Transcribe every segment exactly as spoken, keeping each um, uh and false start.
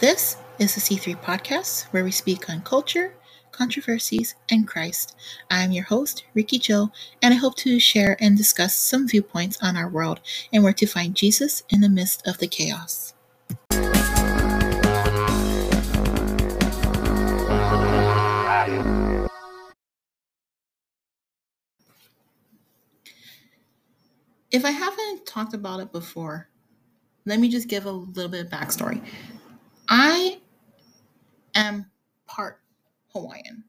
This is the C three Podcast, where we speak on culture, controversies, and Christ. I'm your host, Rikki Jo, and I hope to share and discuss some viewpoints on our world and where to find Jesus in the midst of the chaos. If I haven't talked about it before, let me just give a little bit of backstory. I am part Hawaiian,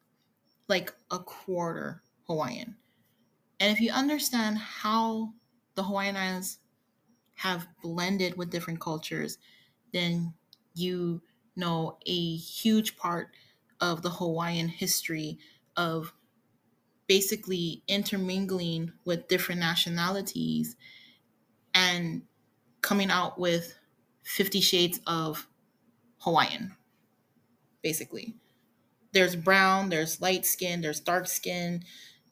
like a quarter Hawaiian. And if you understand how the Hawaiian Islands have blended with different cultures, then you know a huge part of the Hawaiian history of basically intermingling with different nationalities and coming out with fifty shades of Hawaiian, basically. There's brown, there's light skin, there's dark skin,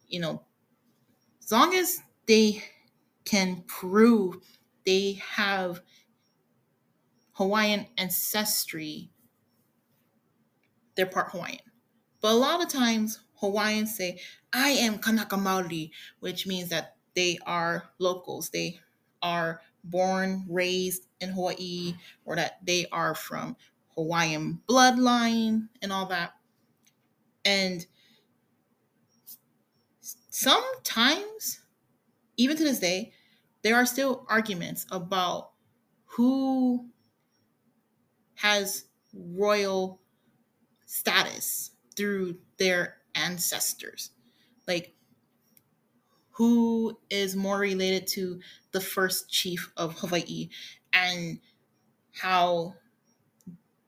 you know, as long as they can prove they have Hawaiian ancestry, they're part Hawaiian. But a lot of times Hawaiians say, I am Kanaka Maoli, which means that they are locals. They are born, raised in Hawaii, or that they are from Hawaiian bloodline and all that. And sometimes, even to this day, there are still arguments about who has royal status through their ancestors. Like, who is more related to the first chief of Hawai'i and how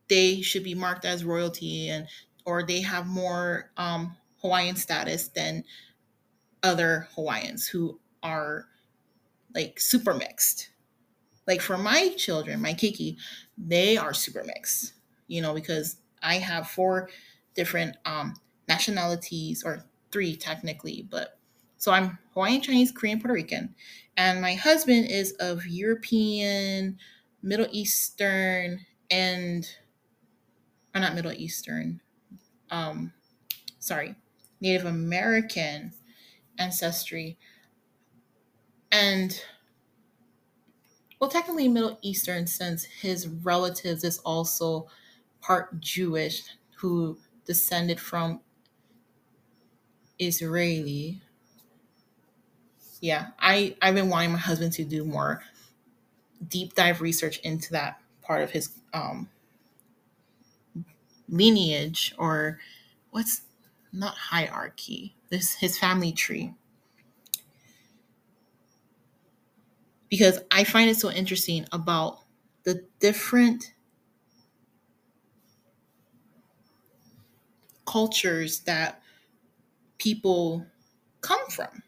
they should be marked as royalty, and or they have more um, Hawaiian status than other Hawaiians who are like super mixed. Like for my children, my Kiki, they are super mixed, you know, because I have four different um, nationalities, or three technically, but so I'm Hawaiian, Chinese, Korean, Puerto Rican, and my husband is of European, Middle Eastern, and or not Middle Eastern, um, sorry, Native American ancestry, and well, technically Middle Eastern, since his relatives is also part Jewish, who descended from Israeli. Yeah, I, I've been wanting my husband to do more deep dive research into that part of his um, lineage, or what's not hierarchy, this his family tree. Because I find it so interesting about the different cultures that people come from.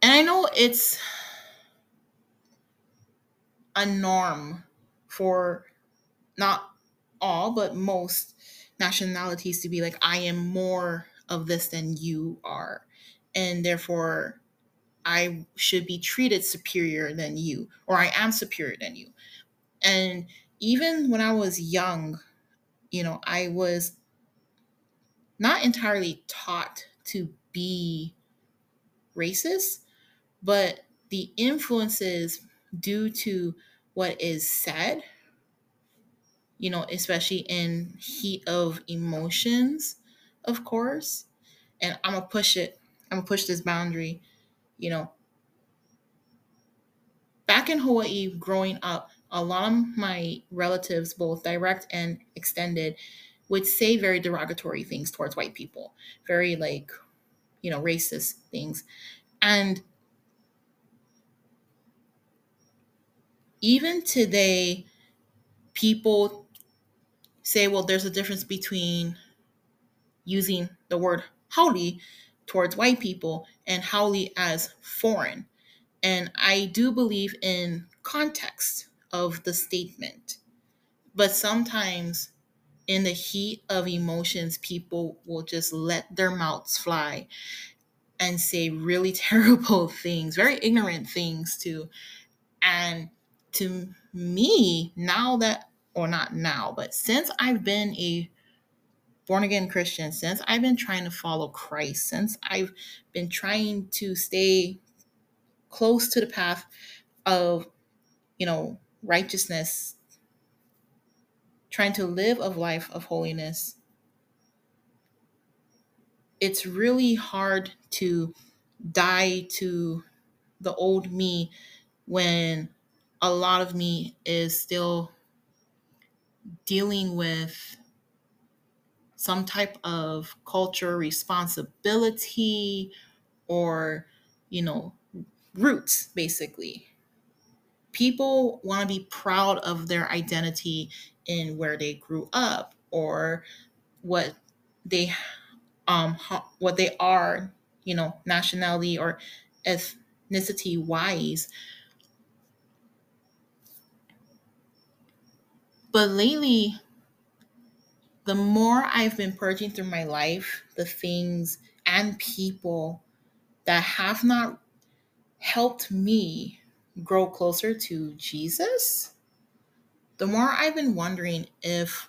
And I know it's a norm for not all, but most nationalities to be like, I am more of this than you are, and therefore I should be treated superior than you, or I am superior than you. And even when I was young, you know, I was not entirely taught to be racist, but the influences due to what is said, you know, especially in heat of emotions, of course, and I'm gonna push it, I'm gonna push this boundary, you know. Back in Hawaii, growing up, a lot of my relatives, both direct and extended, would say very derogatory things towards white people, very like, you know, racist things. And even today, people say, well, there's a difference between using the word haole towards white people and haole as foreign. And I do believe in context of the statement. But sometimes in the heat of emotions, people will just let their mouths fly and say really terrible things, very ignorant things too. And to me now that, or not now, but since I've been a born again Christian, since I've been trying to follow Christ, since I've been trying to stay close to the path of, you know, righteousness, trying to live a life of holiness, it's really hard to die to the old me when a lot of me is still dealing with some type of culture responsibility or, you know, roots, basically. People want to be proud of their identity in where they grew up or what they um what they are, you know, nationality or ethnicity wise. But lately, the more I've been purging through my life, the things and people that have not helped me grow closer to Jesus, the more I've been wondering if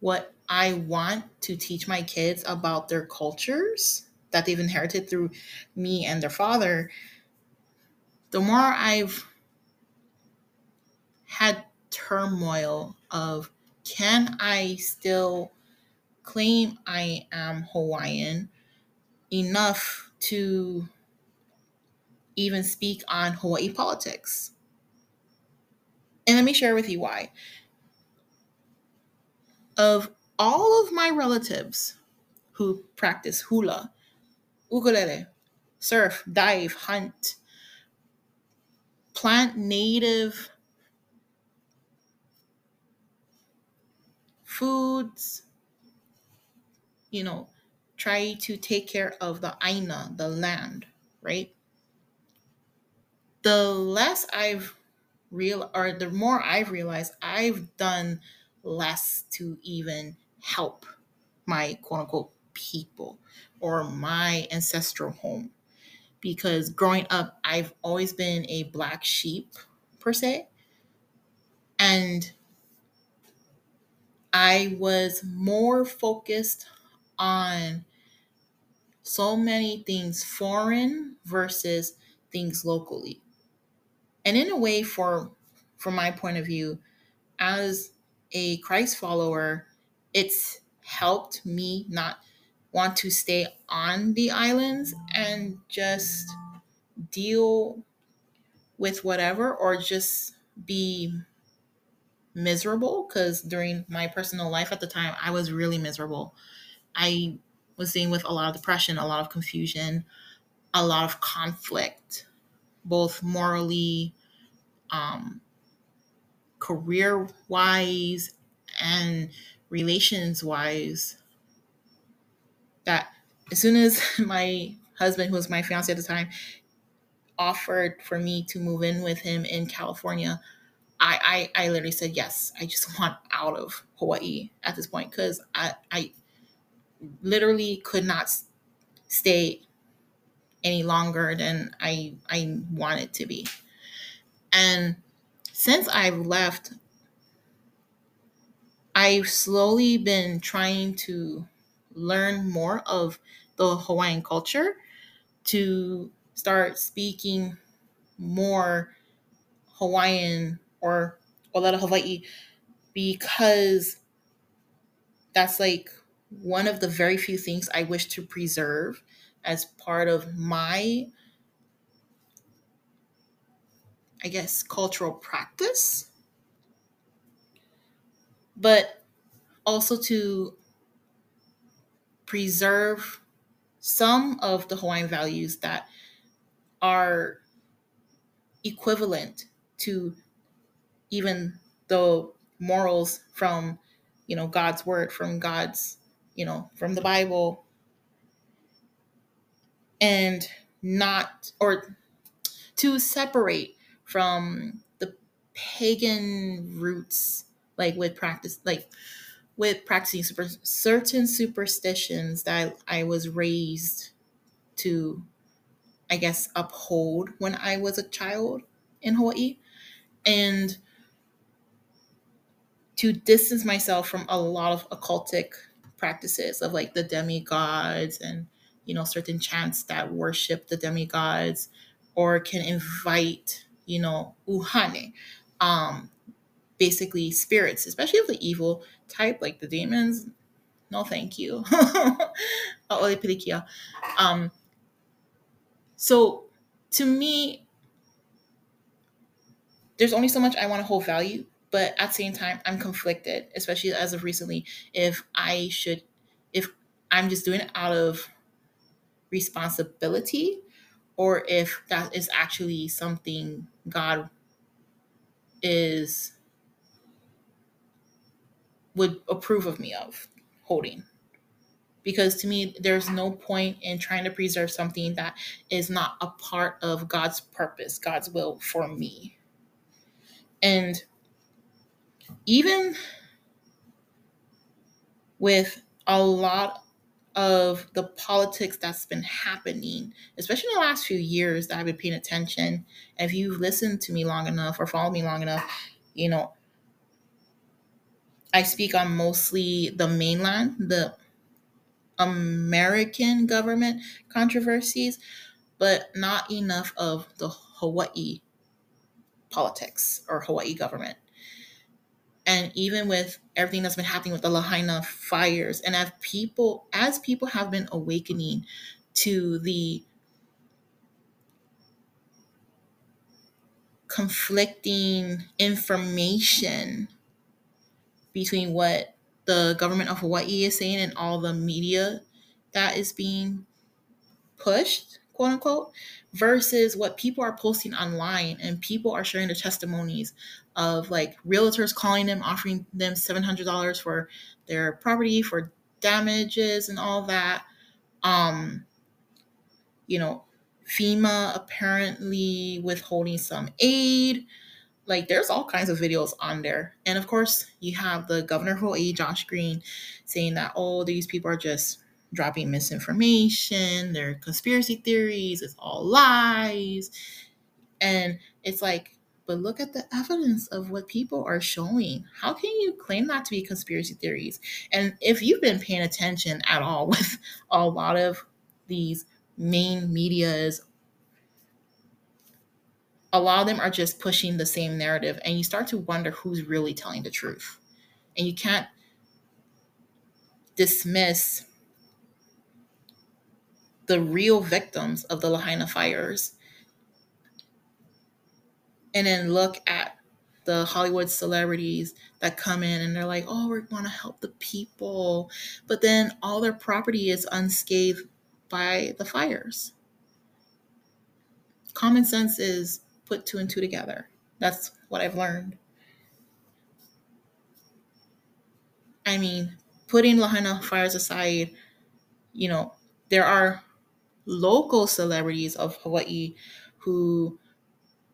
what I want to teach my kids about their cultures that they've inherited through me and their father, the more I've had turmoil of, can I still claim I am Hawaiian enough to even speak on Hawaii politics? And let me share with you why. Of all of my relatives who practice hula, ukulele, surf, dive, hunt, plant native foods, you know, try to take care of the aina, the land, right? The less I've real, or the more I've realized I've done less to even help my quote unquote people or my ancestral home. Because growing up, I've always been a black sheep per se. And I was more focused on so many things foreign versus things locally. And in a way, for from my point of view, as a Christ follower, it's helped me not want to stay on the islands and just deal with whatever or just be miserable, because during my personal life at the time, I was really miserable. I was dealing with a lot of depression, a lot of confusion, a lot of conflict, both morally, um, career-wise, and relations-wise. That as soon as my husband, who was my fiancé at the time, offered for me to move in with him in California, I, I, I literally said, yes, I just want out of Hawaii at this point, because I, I literally could not stay any longer than I, I wanted to be. And since I've left, I've slowly been trying to learn more of the Hawaiian culture to start speaking more Hawaiian or ʻōlelo Hawai'i, because that's like one of the very few things I wish to preserve as part of my, I guess, cultural practice, but also to preserve some of the Hawaiian values that are equivalent to even the morals from, you know, God's word, from God's, you know, from the Bible, and not, or to separate from the pagan roots, like with practice, like with practicing super, certain superstitions that I, I was raised to, I guess, uphold when I was a child in Hawaii. And to distance myself from a lot of occultic practices of like the demigods and, you know, certain chants that worship the demigods or can invite, you know, uhane, um, basically spirits, especially of the evil type, like the demons. No, thank you. um, so to me, there's only so much I want to hold value, but at the same time, I'm conflicted, especially as of recently, if I should, if I'm just doing it out of responsibility, or if that is actually something God is, would approve of me of holding. Because to me, there's no point in trying to preserve something that is not a part of God's purpose, God's will for me. And even with a lot of the politics that's been happening, especially in the last few years that I've been paying attention, if you've listened to me long enough or followed me long enough, you know, I speak on mostly the mainland, the American government controversies, but not enough of the Hawaii politics or Hawaii government. And even with everything that's been happening with the Lahaina fires, and as people, as people have been awakening to the conflicting information between what the government of Hawaii is saying and all the media that is being pushed, quote unquote, versus what people are posting online, and people are sharing their testimonies of like realtors calling them, offering them seven hundred dollars for their property, for damages and all that. Um, you know, FEMA apparently withholding some aid. Like, there's all kinds of videos on there. And of course, you have the governor of Hawaii, Josh Green, saying that, oh, these people are just dropping misinformation, they're conspiracy theories, it's all lies. And it's like, but look at the evidence of what people are showing. How can you claim that to be conspiracy theories? And if you've been paying attention at all with a lot of these main medias, a lot of them are just pushing the same narrative, and you start to wonder who's really telling the truth. And you can't dismiss the real victims of the Lahaina fires and then look at the Hollywood celebrities that come in and they're like, oh, we're going to help the people. But then all their property is unscathed by the fires. Common sense is put two and two together. That's what I've learned. I mean, putting Lahaina fires aside, you know, there are local celebrities of Hawaii who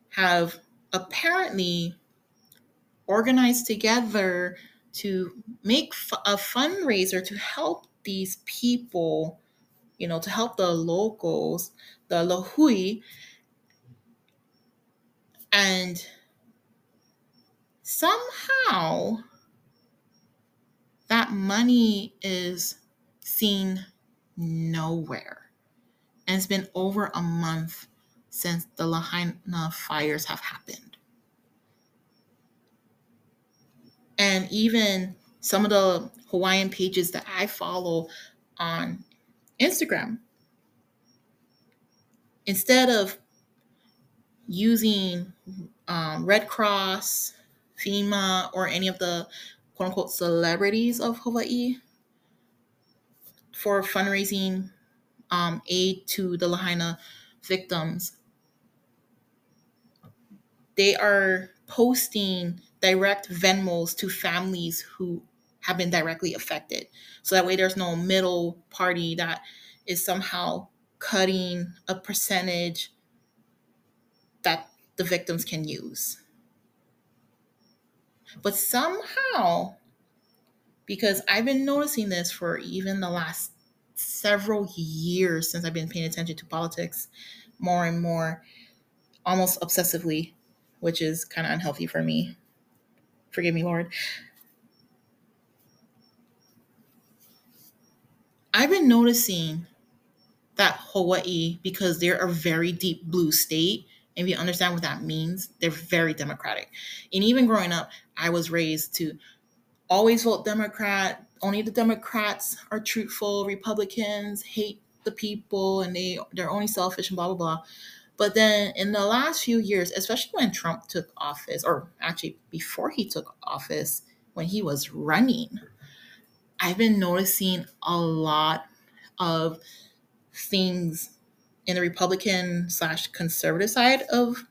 have apparently organized together to make f- a fundraiser to help these people, you know, to help the locals, the Lahui. And somehow that money is seen nowhere. And it's been over a month since the Lahaina fires have happened. And even some of the Hawaiian pages that I follow on Instagram, instead of using um, Red Cross, FEMA, or any of the quote unquote celebrities of Hawaii for fundraising um, aid to the Lahaina victims, they are posting direct Venmos to families who have been directly affected. So that way there's no middle party that is somehow cutting a percentage that the victims can use. But somehow, because I've been noticing this for even the last several years since I've been paying attention to politics more and more, almost obsessively, which is kind of unhealthy for me. Forgive me, Lord. I've been noticing that Hawaii, because they're a very deep blue state, and we understand what that means, they're very democratic. And even growing up, I was raised to always vote Democrat. Only the Democrats are truthful. Republicans hate the people, and they, they're only selfish and blah, blah, blah. But then in the last few years, especially when Trump took office, or actually before he took office, when he was running, I've been noticing a lot of things in the Republican slash conservative side of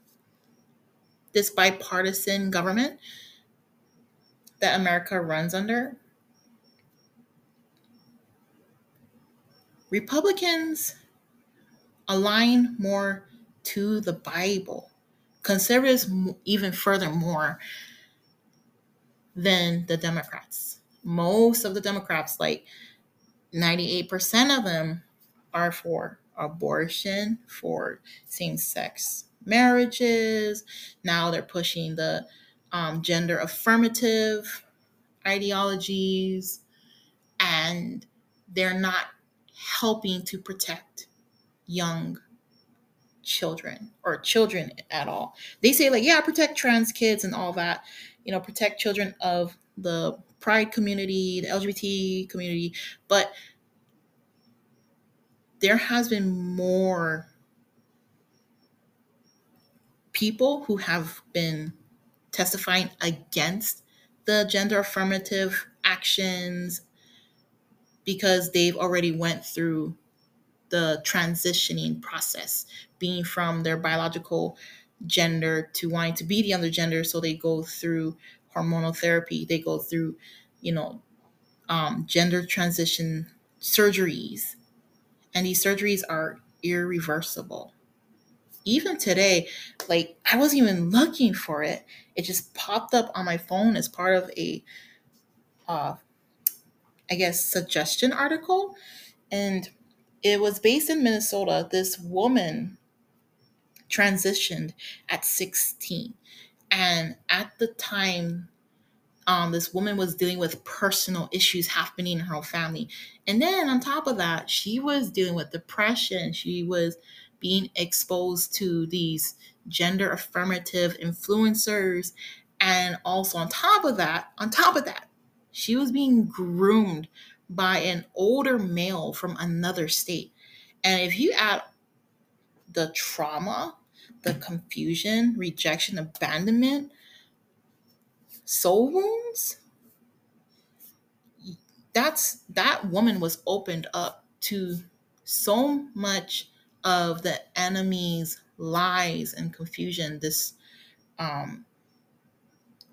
this bipartisan government that America runs under. Republicans align more to the Bible, conservatives even furthermore than the Democrats. Most of the Democrats, like ninety-eight percent of them, are for abortion, for same-sex marriages. Now they're pushing the um, gender affirmative ideologies, and they're not helping to protect young children or children at all. They say, like, yeah, protect trans kids and all that, you know, protect children of the pride community, the L G B T community, but there has been more people who have been testifying against the gender affirmative actions because they've already went through the transitioning process, being from their biological gender to wanting to be the other gender. So they go through hormonal therapy. They go through, you know, um, gender transition surgeries. And these surgeries are irreversible. Even today, like, I wasn't even looking for it. It just popped up on my phone as part of a, uh, I guess, suggestion article. And it was based in Minnesota. This woman transitioned at sixteen. And at the time, um, this woman was dealing with personal issues happening in her family. And then on top of that, she was dealing with depression. She was being exposed to these gender affirmative influencers. And also on top of that, on top of that, she was being groomed by an older male from another state. And if you add the trauma, the confusion, rejection, abandonment, soul wounds, that's that woman was opened up to so much of the enemy's lies and confusion, this um,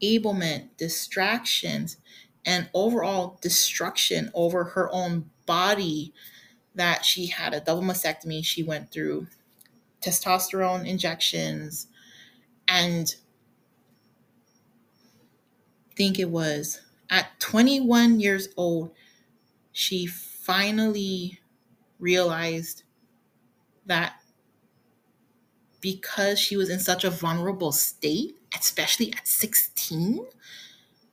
ablement, distractions, and overall destruction over her own body, that she had a double mastectomy. She went through testosterone injections and I think it was at twenty-one years old, she finally realized that because she was in such a vulnerable state, especially at sixteen,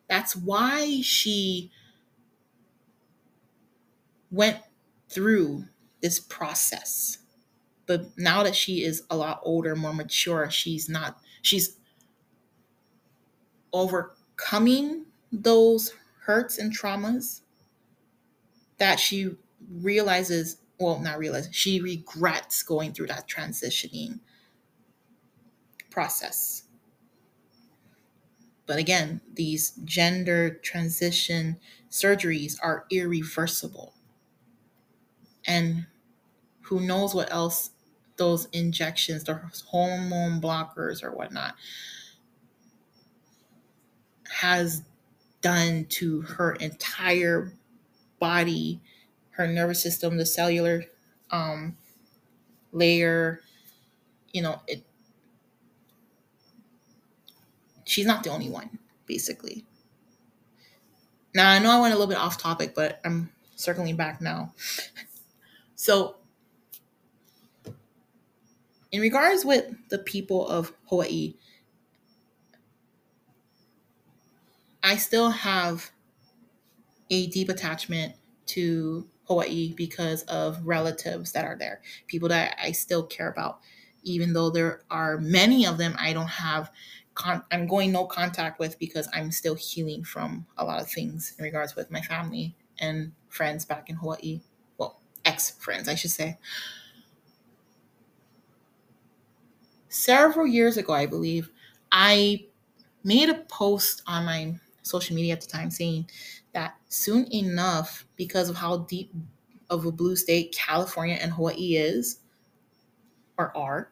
that's why she went through this process. But now that she is a lot older, more mature, she's not, she's overcoming those hurts and traumas that she realizes, well, not realizes, she regrets going through that transitioning process. But again, these gender transition surgeries are irreversible. And who knows what else those injections, the hormone blockers or whatnot, has done to her entire body, her nervous system, the cellular um, layer. You know, it, she's not the only one, basically. Now, I know I went a little bit off topic, but I'm circling back now. So in regards with the people of Hawaii, I still have a deep attachment to Hawaii because of relatives that are there, people that I still care about. Even though there are many of them I don't have, con- I'm going no contact with because I'm still healing from a lot of things in regards with my family and friends back in Hawaii. Well, ex-friends, I should say. Several years ago, I believe, I made a post on my social media at the time saying that soon enough, because of how deep of a blue state California and Hawaii is, or are,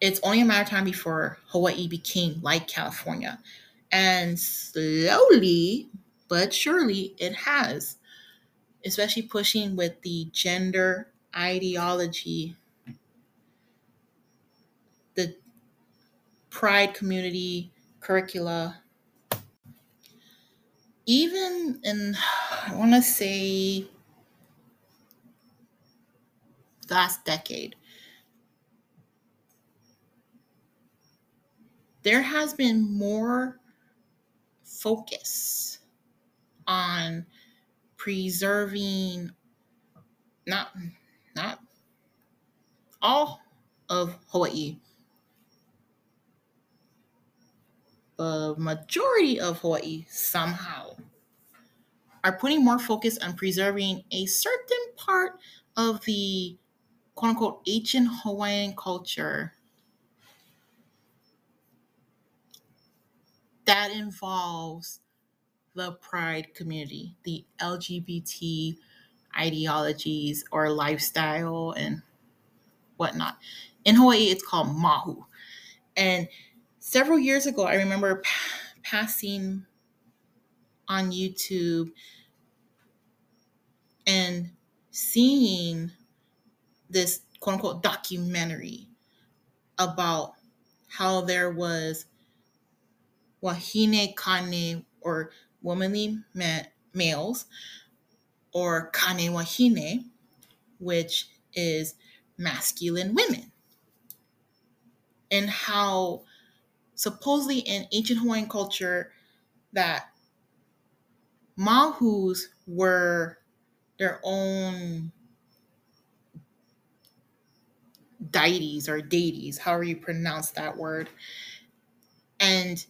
it's only a matter of time before Hawaii became like California. And slowly but surely it has, especially pushing with the gender ideology, the pride community curricula. Even in, I want to say, the last decade, there has been more focus on preserving not not all of Hawaii, the majority of Hawaii somehow are putting more focus on preserving a certain part of the quote-unquote ancient Hawaiian culture that involves the pride community, the L G B T ideologies or lifestyle and whatnot. In Hawaii, it's called mahu. And several years ago, I remember p- passing on YouTube and seeing this quote-unquote documentary about how there was wahine kane, or womanly ma- males, or kane wahine, which is masculine women, and how supposedly in ancient Hawaiian culture that mahus were their own deities or deities, however you pronounce that word, and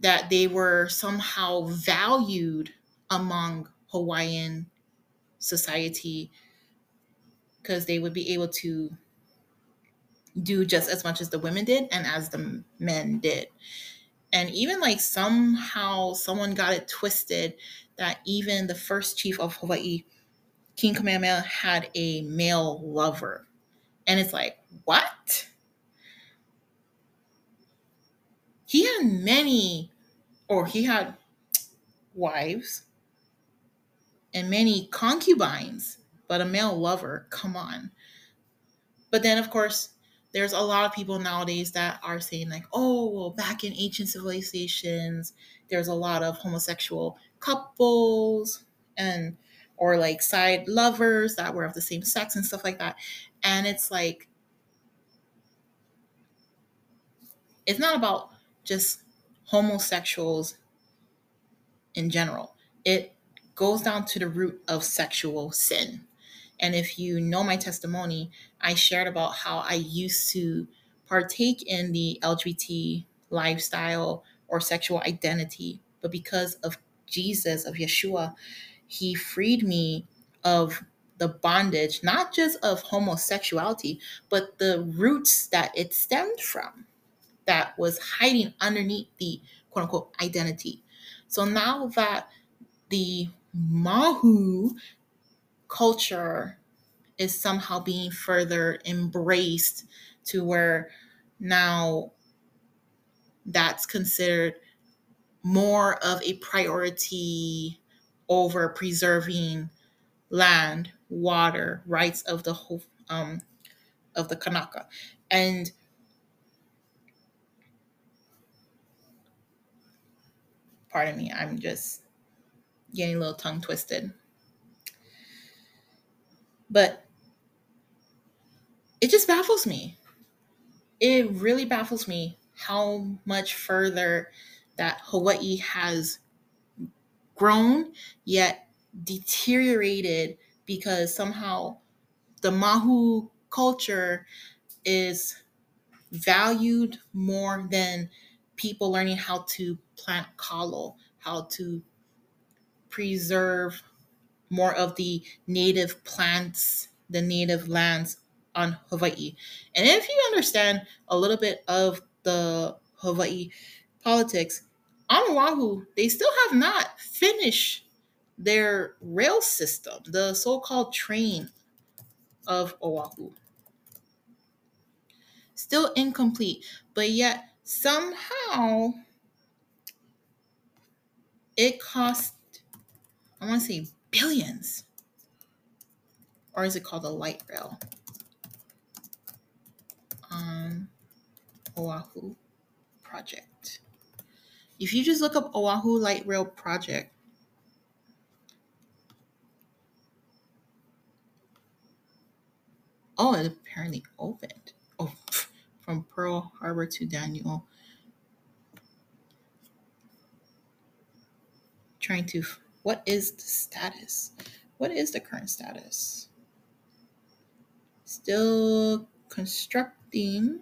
that they were somehow valued among Hawaiian society because they would be able to do just as much as the women did and as the men did. And even like somehow someone got it twisted that even the first chief of Hawaii, King Kamehameha, had a male lover. And it's like, what? He had many, or he had wives and many concubines, but a male lover, come on. But then, of course, there's a lot of people nowadays that are saying like, oh, well, back in ancient civilizations, there's a lot of homosexual couples and or like side lovers that were of the same sex and stuff like that. And it's like, it's not about just homosexuals in general. It goes down to the root of sexual sin. And if you know my testimony, I shared about how I used to partake in the L G B T lifestyle or sexual identity. But because of Jesus, of Yeshua, he freed me of the bondage, not just of homosexuality, but the roots that it stemmed from that was hiding underneath the quote unquote identity. So now that the mahu culture is somehow being further embraced to where now that's considered more of a priority over preserving land, water, rights of the whole, um, of the Kanaka. And pardon me, I'm just getting a little tongue twisted. But it just baffles me. It really baffles me how much further that Hawaii has grown, yet deteriorated, because somehow the mahu culture is valued more than people learning how to plant kalo, how to preserve more of the native plants, the native lands on Hawaii. And if you understand a little bit of the Hawaii politics, on Oahu, they still have not finished their rail system, the so-called train of Oahu. Still incomplete, but yet somehow it cost, I want to say billions, or is it called the light rail on Oahu project? If you just look up Oahu light rail project, oh, it apparently opened. Oh, from Pearl Harbor to Daniel. Trying to, what is the status? What is the current status? Still constructing.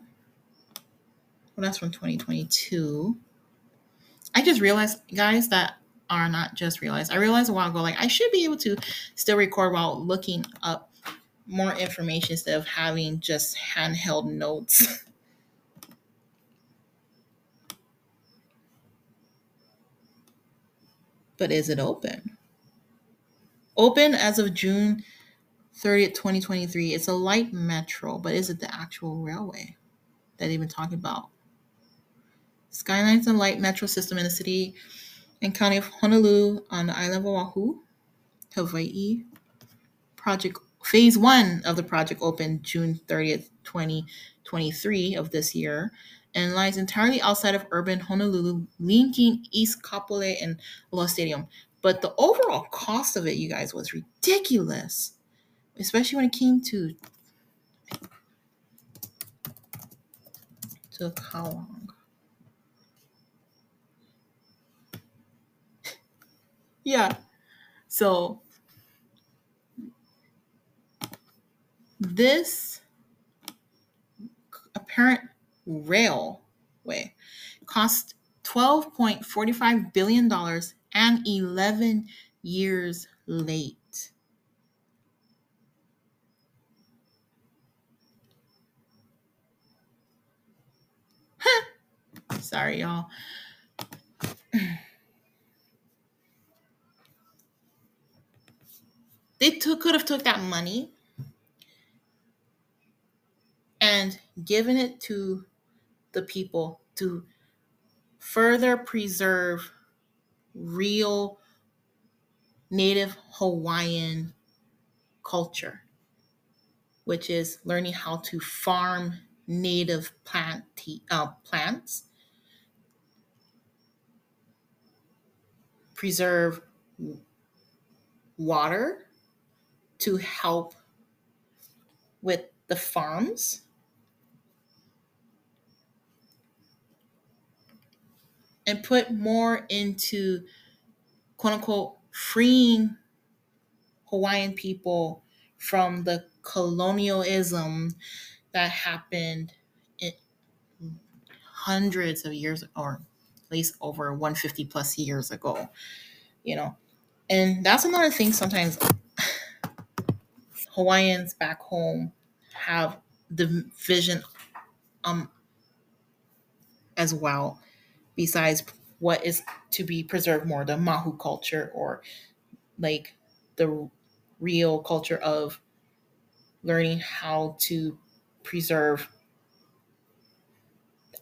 Well, that's from twenty twenty-two. I just realized, guys, that are not just realized. I realized a while ago, like, I should be able to still record while looking up more information instead of having just handheld notes. But is it open? Open as of June thirtieth, twenty twenty-three. It's a light metro, but is it the actual railway that they've been talking about? Skylines and light metro system in the city and county of Honolulu on the island of Oahu, Hawaii. Project Phase one of the project opened June thirtieth, twenty twenty-three of this year, and lies entirely outside of urban Honolulu, linking East Kapolei and Aloha Stadium. But the overall cost of it, you guys, was ridiculous, especially when it came to took how long? Yeah, so this apparent railway cost twelve point four five billion dollars and eleven years late. Huh. Sorry, y'all. They took, could have took that money and given it to the people to further preserve real native Hawaiian culture, which is learning how to farm native plant uh, plants, preserve water to help with the farms. And put more into, quote unquote, freeing Hawaiian people from the colonialism that happened in hundreds of years, or at least over one hundred fifty plus years ago, you know. And that's another thing sometimes Hawaiians back home have division um, as well. Besides what is to be preserved more, the mahu culture, or like the real culture of learning how to preserve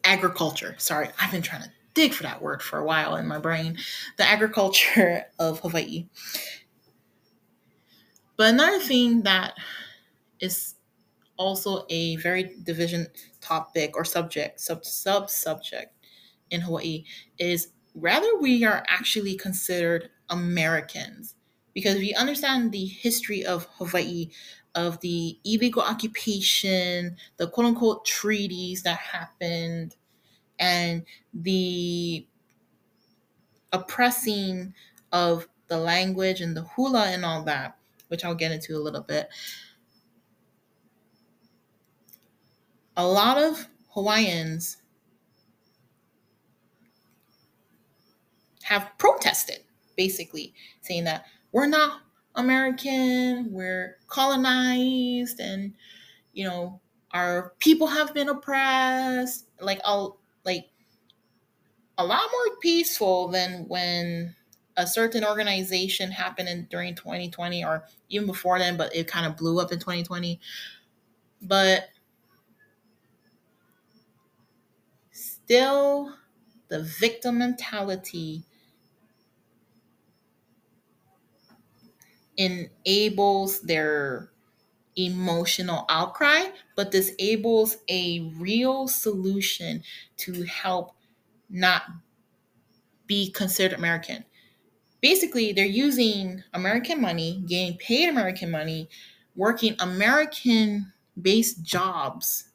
agriculture. Sorry, I've been trying to dig for that word for a while in my brain. The agriculture of Hawaii. But another thing that is also a very division topic or subject, sub sub subject, in Hawaii is whether we are actually considered Americans because we understand the history of Hawaii, of the illegal occupation, the quote-unquote treaties that happened, and the oppressing of the language and the hula and all that, which I'll get into a little bit. A lot of Hawaiians have protested, basically, saying that we're not American, we're colonized, and, you know, our people have been oppressed. Like, I'll, like a lot more peaceful than when a certain organization happened in, during twenty twenty, or even before then, but it kind of blew up in twenty twenty. But still, the victim mentality enables their emotional outcry, but disables a real solution to help not be considered American. Basically, they're using American money, getting paid American money, working American-based jobs,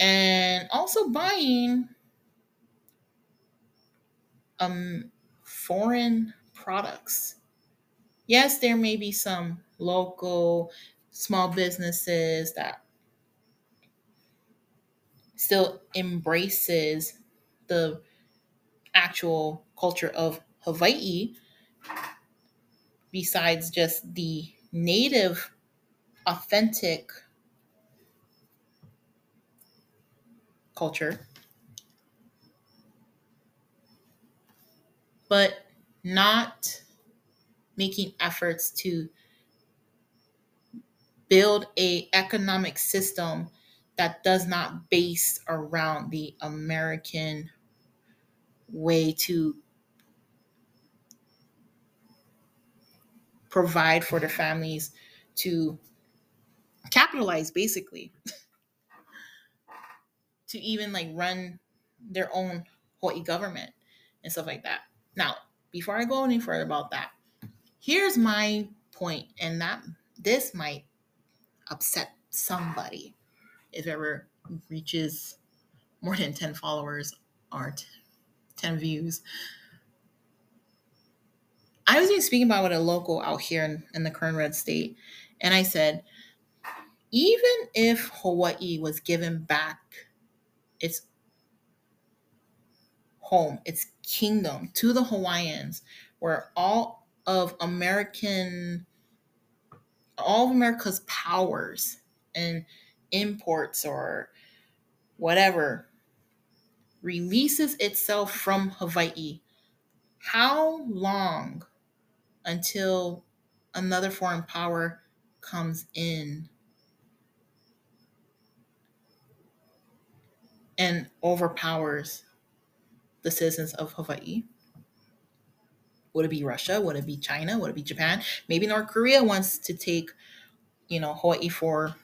and also buying um, foreign products. Yes, there may be some local small businesses that still embraces the actual culture of Hawaii, besides just the native, authentic culture. But not making efforts to build a economic system that does not base around the American way to provide for their families, to capitalize, basically, to even like run their own Hawaii government and stuff like that. Now, before I go any further about that, here's my point, and that this might upset somebody if it ever reaches more than ten followers or ten views. I was even speaking about with a local out here in, in the current red state, and I said, even if Hawaii was given back its home, its kingdom to the Hawaiians, where all of American, all of America's powers and imports or whatever releases itself from Hawaii, how long until another foreign power comes in and overpowers the citizens of Hawaii? Would it be Russia? Would it be China? Would it be Japan? Maybe North Korea wants to take, you know, Hawaii for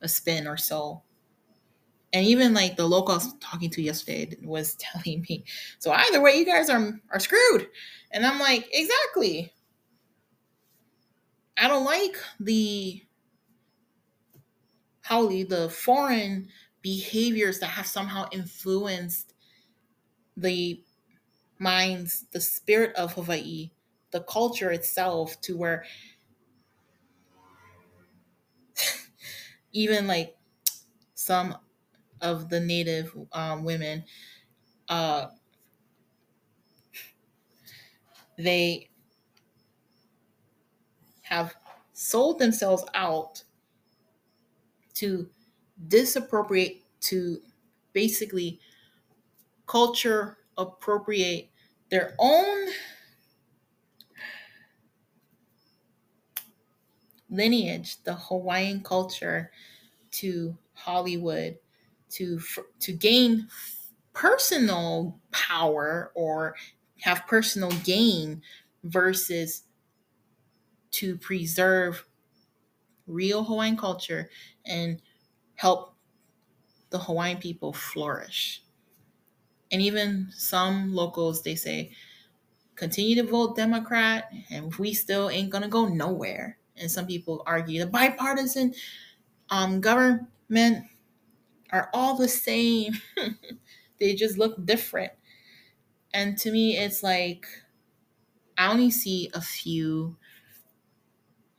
a spin or so. And even like the local I was talking to yesterday was telling me, so either way, you guys are, are screwed. And I'm like, exactly. I don't like the, how the foreign behaviors that have somehow influenced the minds, the spirit of Hawaii, the culture itself, to where even like some of the native um, women, uh, they have sold themselves out to disappropriate, to basically culture appropriate their own lineage, the Hawaiian culture, to Hollywood, to to gain personal power or have personal gain, versus to preserve real Hawaiian culture and help the Hawaiian people flourish. And even some locals, they say, continue to vote Democrat, and we still ain't going to go nowhere. And some people argue the bipartisan um, government are all the same. They just look different. And to me, it's like, I only see a few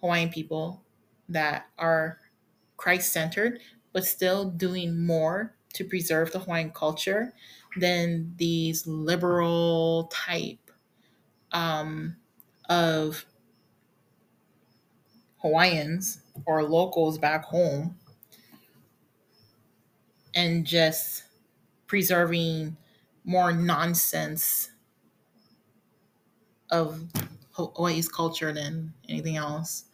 Hawaiian people that are Christ-centered, but still doing more to preserve the Hawaiian culture than these liberal type um, of Hawaiians or locals back home, and just preserving more nonsense of Hawaii's culture than anything else.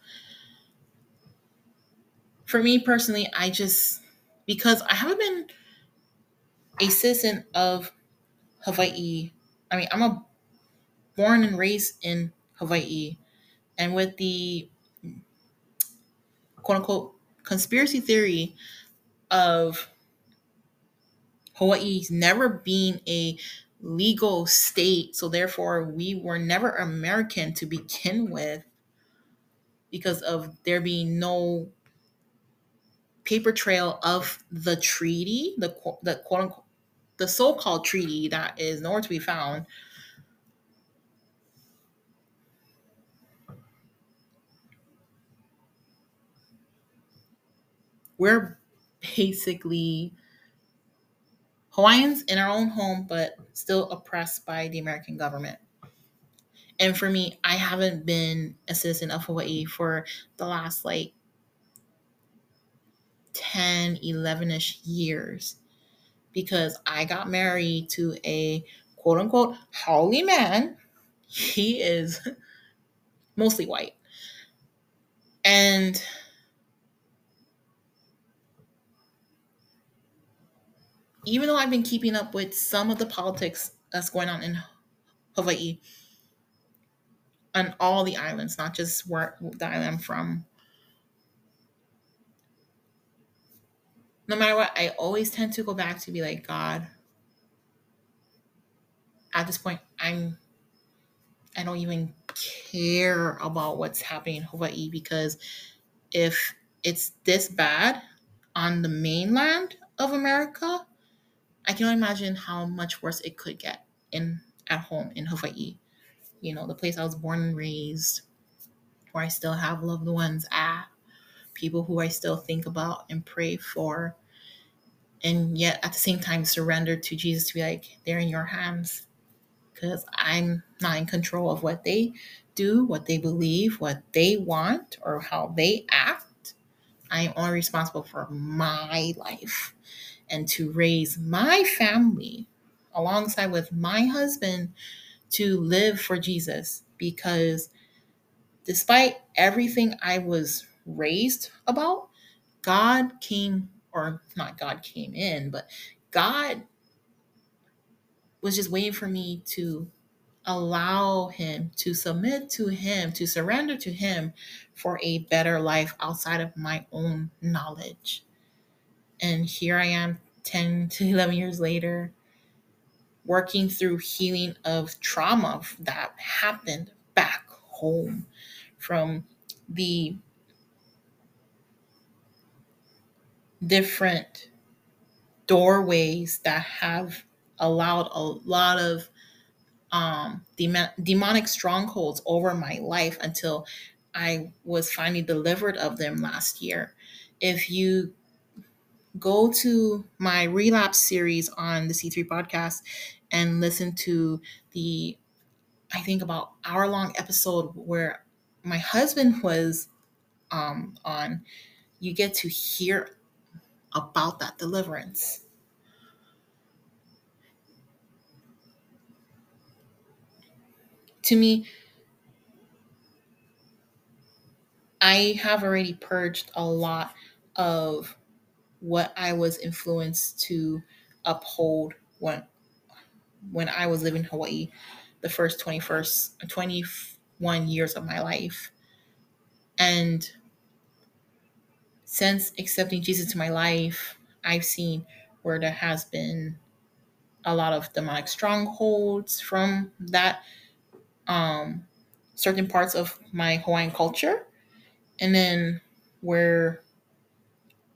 For me personally, I just, because I haven't been a citizen of Hawaii. I mean, I'm a born and raised in Hawaii. And with the quote unquote conspiracy theory of Hawaii never being a legal state, so therefore we were never American to begin with because of there being no paper trail of the treaty, the the quote unquote, the so-called treaty that is nowhere to be found. We're basically Hawaiians in our own home, but still oppressed by the American government. And for me, I haven't been a citizen of Hawaii for the last like ten, eleven-ish years because I got married to a quote-unquote holy man. He is mostly white. And even though I've been keeping up with some of the politics that's going on in Hawaii, on all the islands, not just where the island I'm from, no matter what, I always tend to go back to be like, God, at this point, I'm, I don't even care about what's happening in Hawaii, because if it's this bad on the mainland of America, I can only imagine how much worse it could get in at home in Hawaii. You know, the place I was born and raised, where I still have loved ones at. People who I still think about and pray for, and yet at the same time surrender to Jesus to be like, they're in your hands, because I'm not in control of what they do, what they believe, what they want, or how they act. I am only responsible for my life and to raise my family alongside with my husband to live for Jesus, because despite everything I was raised about, God came, or not God came in, but God was just waiting for me to allow him, to submit to him, to surrender to him for a better life outside of my own knowledge. And here I am ten to eleven years later, working through healing of trauma that happened back home from the different doorways that have allowed a lot of um, dem- demonic strongholds over my life until I was finally delivered of them last year. If you go to my relapse series on the C three podcast and listen to the, I think about hour long episode where my husband was um, on, you get to hear about that deliverance. To me, I have already purged a lot of what I was influenced to uphold when when I was living in Hawaii the first twenty-first, twenty-one years of my life. And since accepting Jesus to my life, I've seen where there has been a lot of demonic strongholds from that um, certain parts of my Hawaiian culture. And then where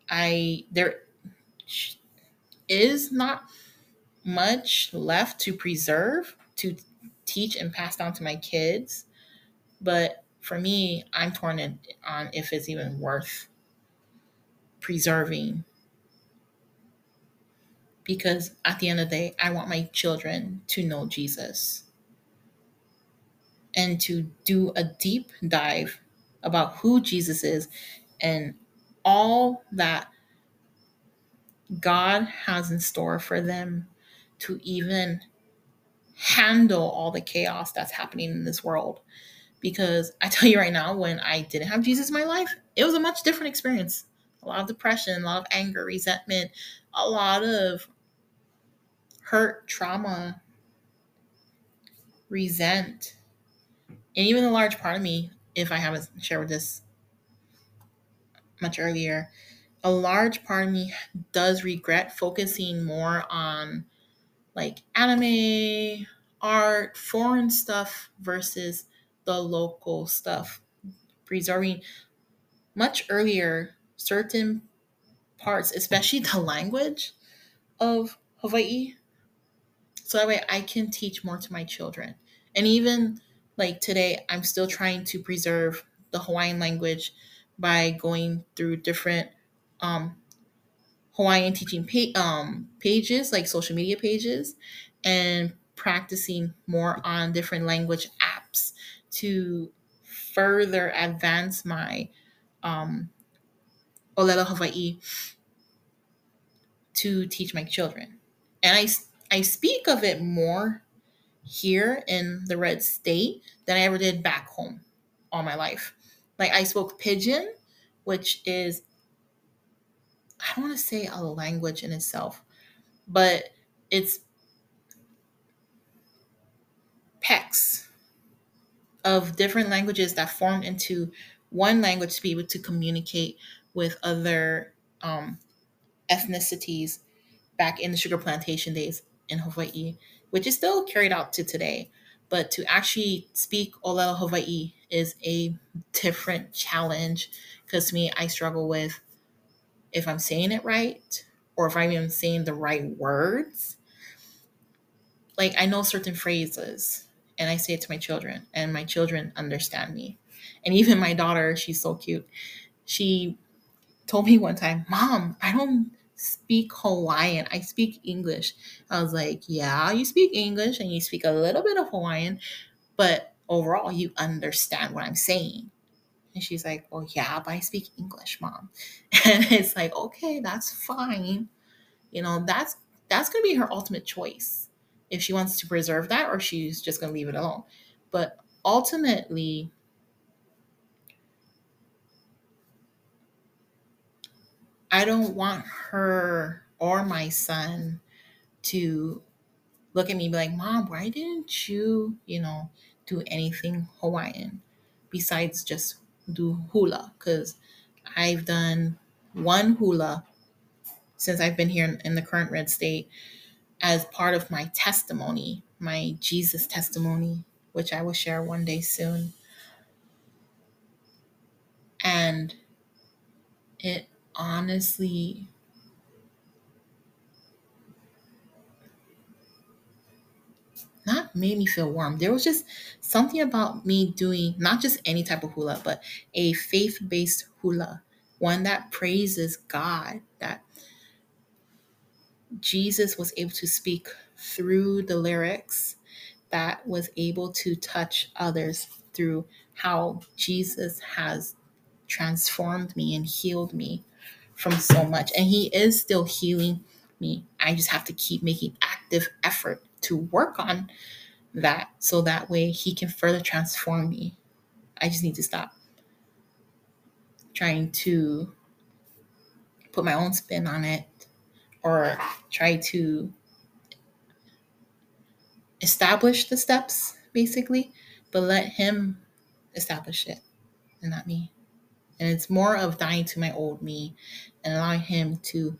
I, there is not much left to preserve, to teach and pass down to my kids. But for me, I'm torn in, on if it's even worth preserving. Because at the end of the day, I want my children to know Jesus and to do a deep dive about who Jesus is and all that God has in store for them, to even handle all the chaos that's happening in this world. Because I tell you right now, when I didn't have Jesus in my life, it was a much different experience. A lot of depression, a lot of anger, resentment, a lot of hurt, trauma, resent. And even a large part of me, if I haven't shared this much earlier, a large part of me does regret focusing more on like anime, art, foreign stuff versus the local stuff. Preserving much earlier certain parts, especially the language of Hawai'i, so that way I can teach more to my children. And even like today, I'm still trying to preserve the Hawaiian language by going through different um, Hawaiian teaching pa- um, pages, like social media pages, and practicing more on different language apps to further advance my um, ʻōlelo Hawai'i to teach my children. And I, I speak of it more here in the red state than I ever did back home all my life. Like I spoke pidgin, which is, I don't want to say a language in itself, but it's pecks of different languages that formed into one language to be able to communicate with other um, ethnicities back in the sugar plantation days in Hawaii, which is still carried out to today. But to actually speak ʻōlelo Hawai'i is a different challenge, because to me, I struggle with if I'm saying it right or if I'm even saying the right words. Like I know certain phrases and I say it to my children and my children understand me. And even my daughter, she's so cute. She told me one time, "Mom, I don't speak Hawaiian. I speak English." I was like, "Yeah, you speak English and you speak a little bit of Hawaiian, but overall you understand what I'm saying." And she's like, "Well, yeah, but I speak English, Mom." And it's like, okay, that's fine. You know, that's that's going to be her ultimate choice, if she wants to preserve that or she's just going to leave it alone. But ultimately, I don't want her or my son to look at me and be like, "Mom, why didn't you, you know, do anything Hawaiian besides just do hula?" Because I've done one hula since I've been here in the current red state as part of my testimony, my Jesus testimony, which I will share one day soon. And it honestly not made me feel warm. There was just something about me doing not just any type of hula, but a faith-based hula, one that praises God, that Jesus was able to speak through the lyrics, that was able to touch others through how Jesus has transformed me and healed me from so much. And he is still healing me. I just have to keep making active effort to work on that, so that way he can further transform me. I just need to stop trying to put my own spin on it or try to establish the steps, basically, but let him establish it and not me. And it's more of dying to my old me and allowing him to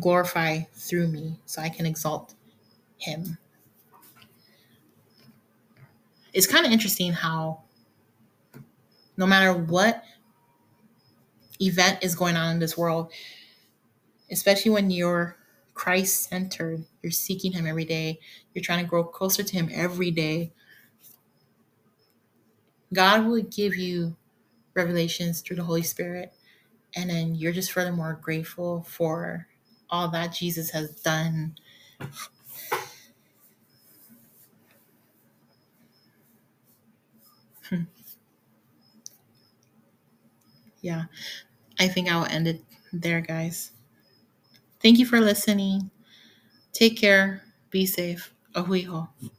glorify through me so I can exalt him it's kind of interesting how no matter what event is going on in this world, especially when you're Christ-centered, you're seeking him every day, you're trying to grow closer to him every day, God will give you revelations through the Holy Spirit, and then you're just furthermore grateful for all that Jesus has done. Hmm. Yeah, I think I'll end it there, guys. Thank you for listening. Take care. Be safe. Ahuiho.